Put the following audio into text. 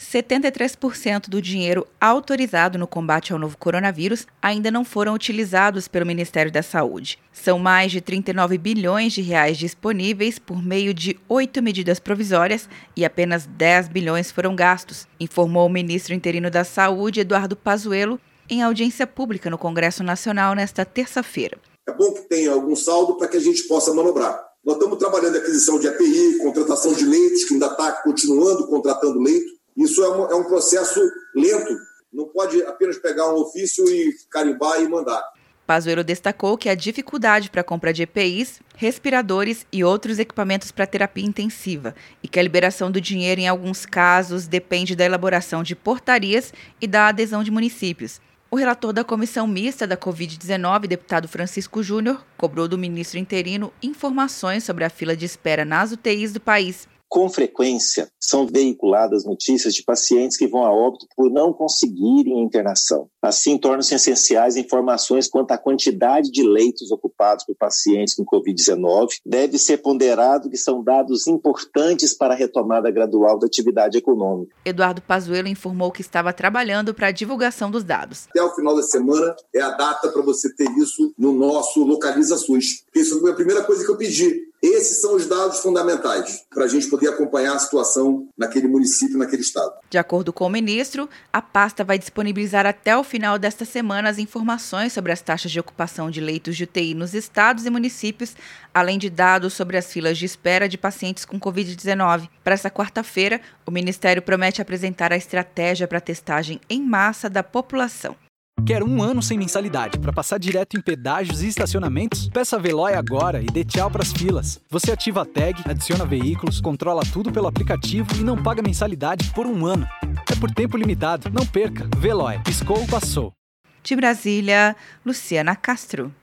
73% do dinheiro autorizado no combate ao novo coronavírus ainda não foram utilizados pelo Ministério da Saúde. São mais de 39 bilhões de reais disponíveis por meio de 8 medidas provisórias e apenas 10 bilhões foram gastos, informou o ministro interino da Saúde, Eduardo Pazuello, em audiência pública no Congresso Nacional nesta terça-feira. É bom que tenha algum saldo para que a gente possa manobrar. Nós estamos trabalhando a aquisição de EPI, contratação de leitos, que ainda está continuando contratando leito. Isso é um processo lento. Não pode apenas pegar um ofício e carimbar e mandar. Pazuello destacou que a dificuldade para a compra de EPIs, respiradores e outros equipamentos para terapia intensiva e que a liberação do dinheiro, em alguns casos, depende da elaboração de portarias e da adesão de municípios. O relator da Comissão Mista da Covid-19, deputado Francisco Júnior, cobrou do ministro interino informações sobre a fila de espera nas UTIs do país. Com frequência, são veiculadas notícias de pacientes que vão a óbito por não conseguirem a internação. Assim, tornam-se essenciais informações quanto à quantidade de leitos ocupados por pacientes com Covid-19. Deve ser ponderado que são dados importantes para a retomada gradual da atividade econômica. Eduardo Pazuello informou que estava trabalhando para a divulgação dos dados. Até o final da semana é a data para você ter isso no nosso LocalizaSUS. Isso foi a primeira coisa que eu pedi. Esses são os dados fundamentais para a gente poder acompanhar a situação naquele município, naquele estado. De acordo com o ministro, a pasta vai disponibilizar até o final desta semana as informações sobre as taxas de ocupação de leitos de UTI nos estados e municípios, além de dados sobre as filas de espera de pacientes com Covid-19. Para essa quarta-feira, o Ministério promete apresentar a estratégia para a testagem em massa da população. Quer um ano sem mensalidade para passar direto em pedágios e estacionamentos? Peça a Veloé agora e dê tchau para as filas. Você ativa a tag, adiciona veículos, controla tudo pelo aplicativo e não paga mensalidade por um ano. É por tempo limitado, não perca. Veloé, piscou, passou. De Brasília, Luciana Castro.